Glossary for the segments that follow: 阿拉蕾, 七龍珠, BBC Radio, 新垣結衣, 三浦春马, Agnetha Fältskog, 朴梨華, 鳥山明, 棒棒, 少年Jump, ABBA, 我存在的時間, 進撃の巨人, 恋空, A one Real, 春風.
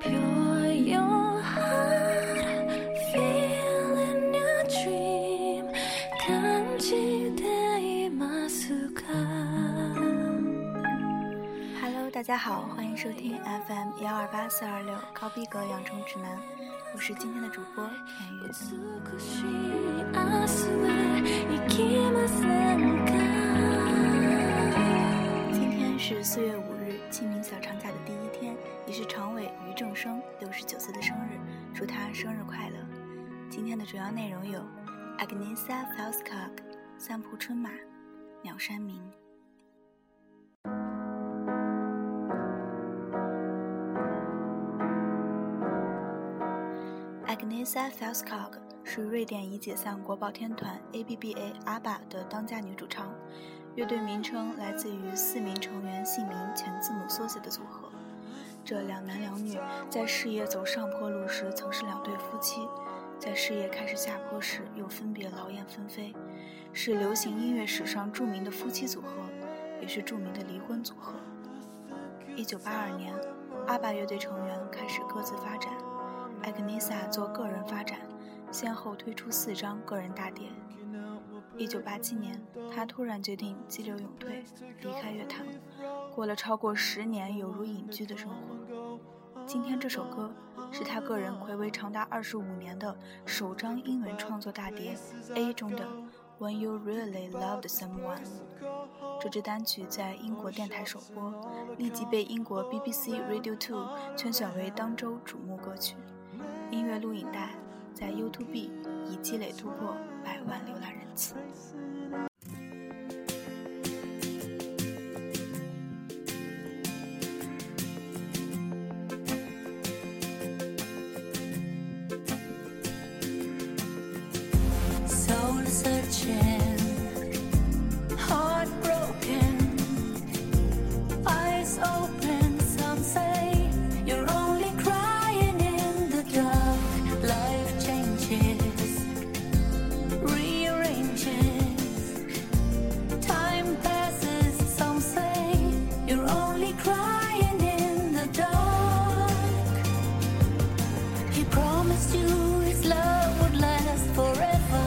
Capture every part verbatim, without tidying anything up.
Hello， 大家好，欢迎收听 F M 幺二八四二六高逼格养成指南，我是今天的主播田雨。今天是四月五日，清明小长假的第一天，也是常委于正声六十九岁的生日，祝他生日快乐。今天的主要内容有 Agnetha Fältskog 三浦春马、鸟山明。Agnetha Fältskog 是瑞典已解散国宝天团 A B B A 的当家女主唱，乐队名称来自于四名成员姓名前字母缩写的组合。这两男两女在事业走上坡路时曾是两对夫妻，在事业开始下坡时又分别劳燕分飞，是流行音乐史上著名的夫妻组合，也是著名的离婚组合。一九八二年，阿爸乐队成员开始各自发展，Agnetha 做个人发展，先后推出四张个人大碟。一九八七年，她突然决定激流勇退，离开乐坛，过了超过十年有如隐居的生活。今天这首歌是她个人暌违长达二十五年的首张英文创作大碟 A 中的 When You Really Loved Someone。 这支单曲在英国电台首播，立即被英国 B B C Radio 二圈选为当周瞩目歌曲。音乐录影带在 YouTube 已积累突破百万浏览人次。Soul searching, heart broken, eyes open, some say you're only crying.He promised you his love would last forever.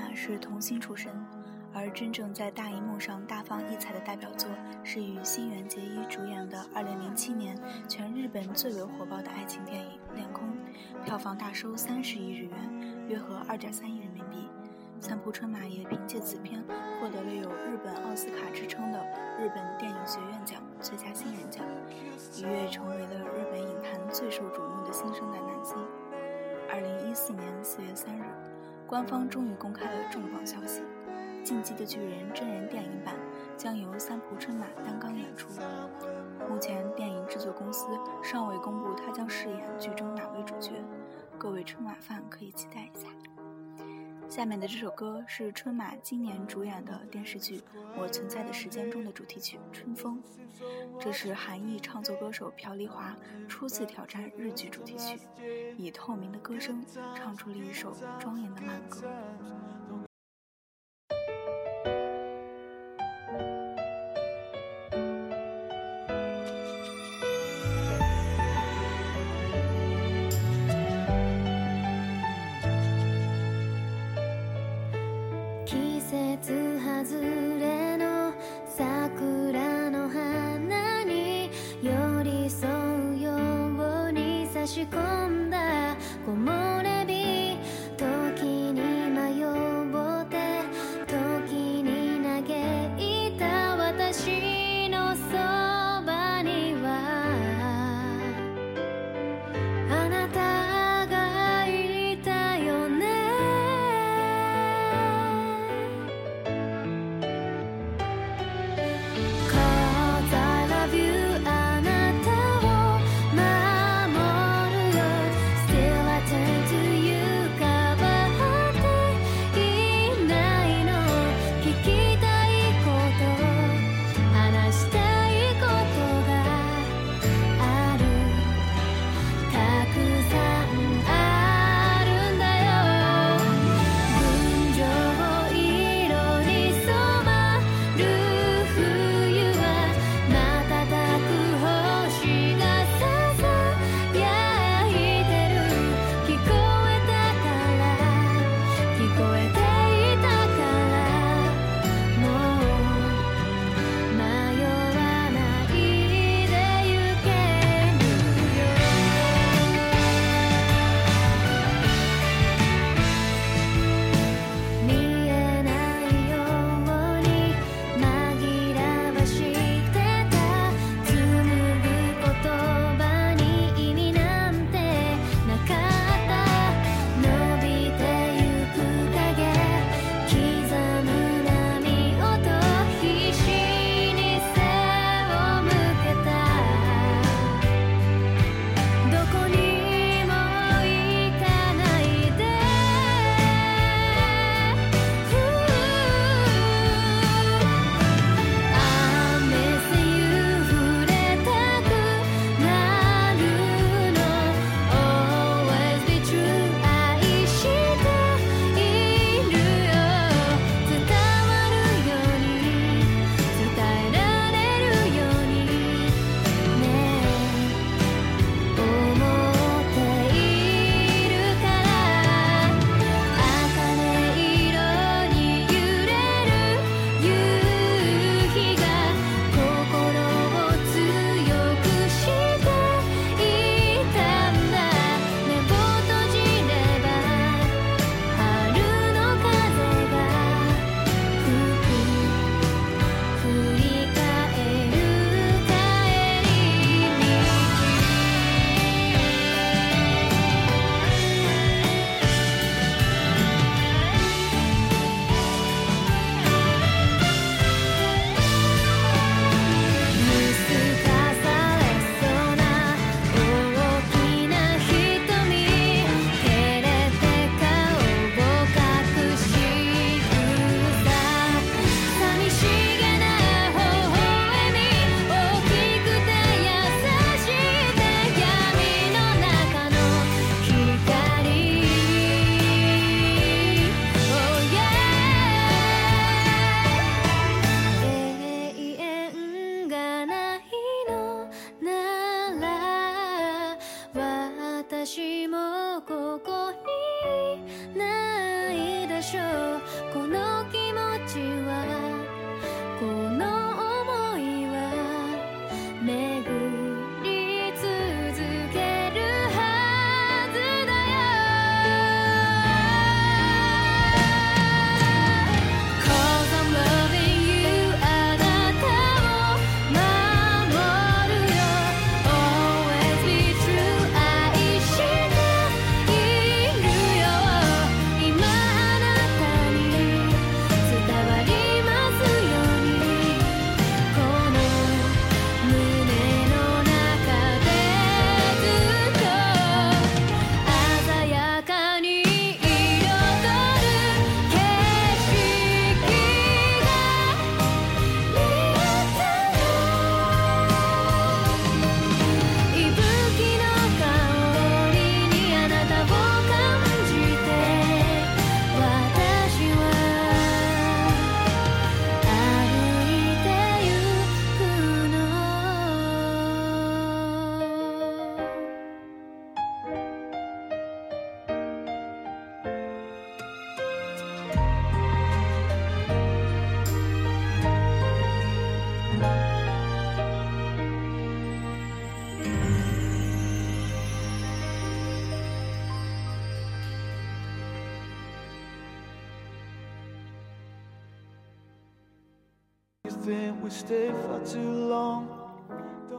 玛是童星出身，而真正在大荧幕上大放异彩的代表作是与新垣结衣主演的二零零七年全日本最为火爆的爱情电影《恋空》，票房大收三十亿日元，约合 二点三亿人民币。三浦春马也凭借此片获得了有日本奥斯卡之称的日本电影学院奖最佳新人奖，一跃成为了日本影坛最受瞩目的新生代男星。二零一四年四月三日，官方终于公开了重磅消息，《进击的巨人》真人电影版将由三浦春马担纲演出。目前电影制作公司尚未公布他将饰演剧中哪位主角，各位春马饭可以期待一下。下面的这首歌是春马今年主演的电视剧《我存在的时间》中的主题曲《春风》，这是韩裔唱作歌手朴梨华初次挑战日剧主题曲，以透明的歌声唱出了一首庄严的慢歌。Still I turn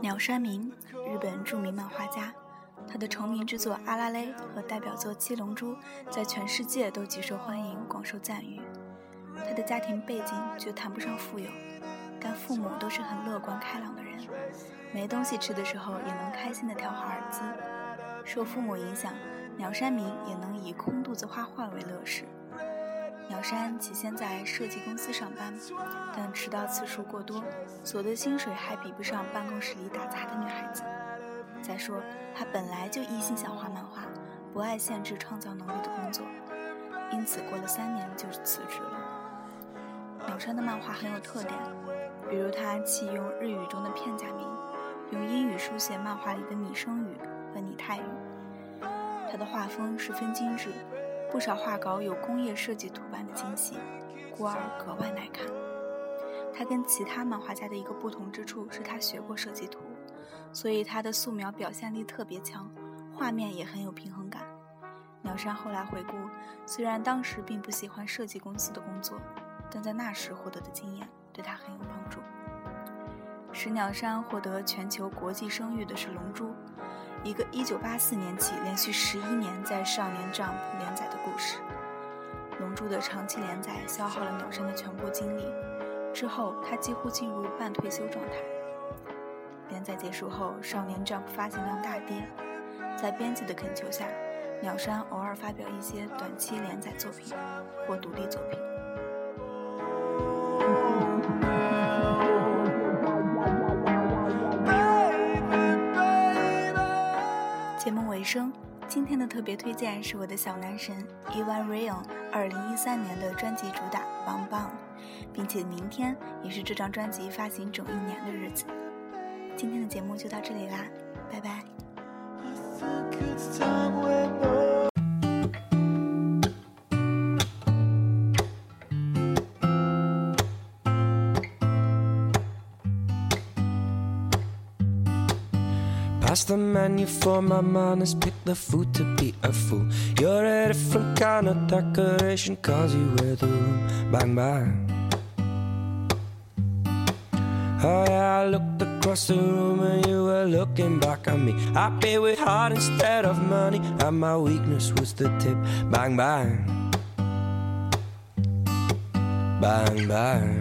鸟山明，日本著名漫画家，他的成名之作《阿拉蕾》和代表作《七龙珠》在全世界都极受欢迎，广受赞誉。他的家庭背景却谈不上富有，但父母都是很乐观开朗的人，没东西吃的时候也能开心地跳华尔兹。受父母影响，鸟山明也能以空肚子画画为乐事。鸟山起先在设计公司上班，但迟到次数过多，所得薪水还比不上办公室里打杂的女孩子。再说，她本来就一心想画漫画，不爱限制创造能力的工作，因此过了三年就辞职了。鸟山的漫画很有特点，比如她弃用日语中的片假名，用英语书写漫画里的拟声语和拟态语。她的画风十分精致，不少画稿有工业设计图版的精细，故而格外耐看。他跟其他漫画家的一个不同之处是他学过设计图，所以他的素描表现力特别强，画面也很有平衡感。鸟山后来回顾，虽然当时并不喜欢设计公司的工作，但在那时获得的经验对他很有帮助。使鸟山获得全球国际声誉的是《龙珠》，一个一九八四年起连续十一年在少年 Jump 连载的故事。龙珠的长期连载消耗了鸟山的全部精力，之后他几乎进入半退休状态。连载结束后，少年 Jump 发行量大跌，在编辑的恳求下，鸟山偶尔发表一些短期连载作品或独立作品。节目尾声，今天的特别推荐是我的小男神 A one Real 二零一三年的专辑主打《棒棒》，并且明天也是这张专辑发行整一年的日子。今天的节目就到这里啦，拜拜。Pass the menu for my manners, pick the food to be a fool. You're a different kind of decoration, cause you wear the room, bang bang. Oh yeah, I looked across the room and you were looking back at me. I pay with heart instead of money, and my weakness was the tip, bang bang. Bang bang.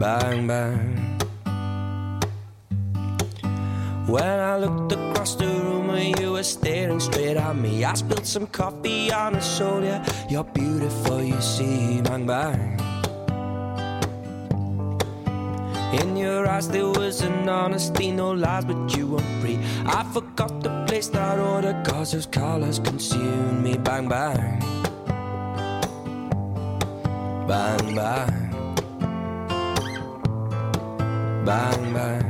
Bang bang.When I looked across the room and you were staring straight at me, I spilled some coffee on a shoulder. You're beautiful, you see, bang bang. In your eyes there was an honesty, no lies, but you were free. I forgot to place that order, cause those colors consumed me, bang bang. Bang bang. Bang bang.Bang,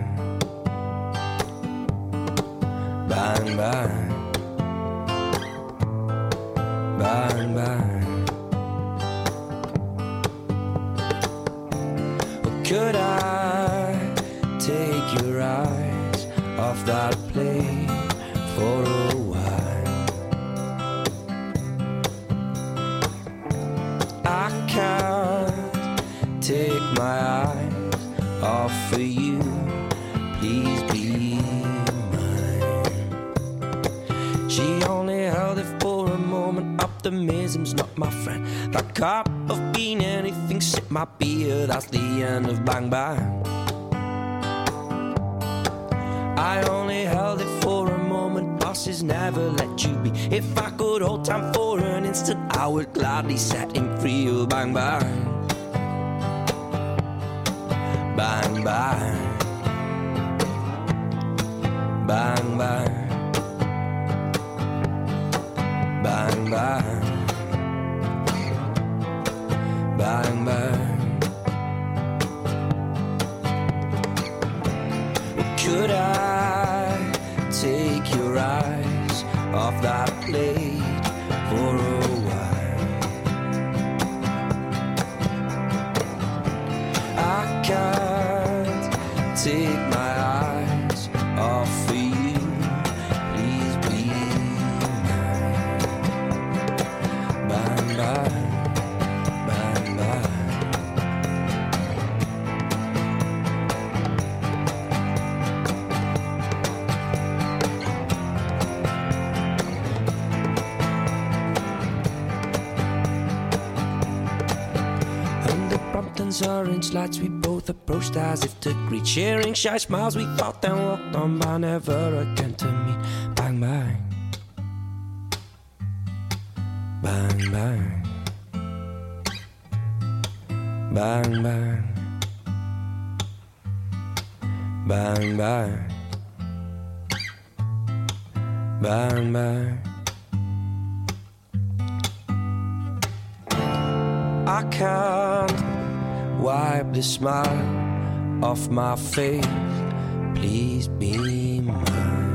bang. Bang, bang. Oh, could I take your eyes off that plate for a while? I can't take my eyes off of you. Please be.She only held it for a moment, optimism's not my friend. That cup of being anything, sip my beer, that's the end of bang bang. I only held it for a moment, bosses never let you be. If I could hold time for an instant, I would gladly set him free, oh bang bang. Bang bang. Bang bang.Bang, bang. Bang, bang. Could I take your eyes off that plate for a while? I can't take my eyes off of you.Bang, bang, bang, bang. One's orange lights, we both approached as if to greet. Sharing shy smiles, we fought and walked on by, never again to meet. Bang, bang. Bang, bang. Bang, bang. Bang, bang. Bang, bang. I can't wipe the smile off my face. Please be mine.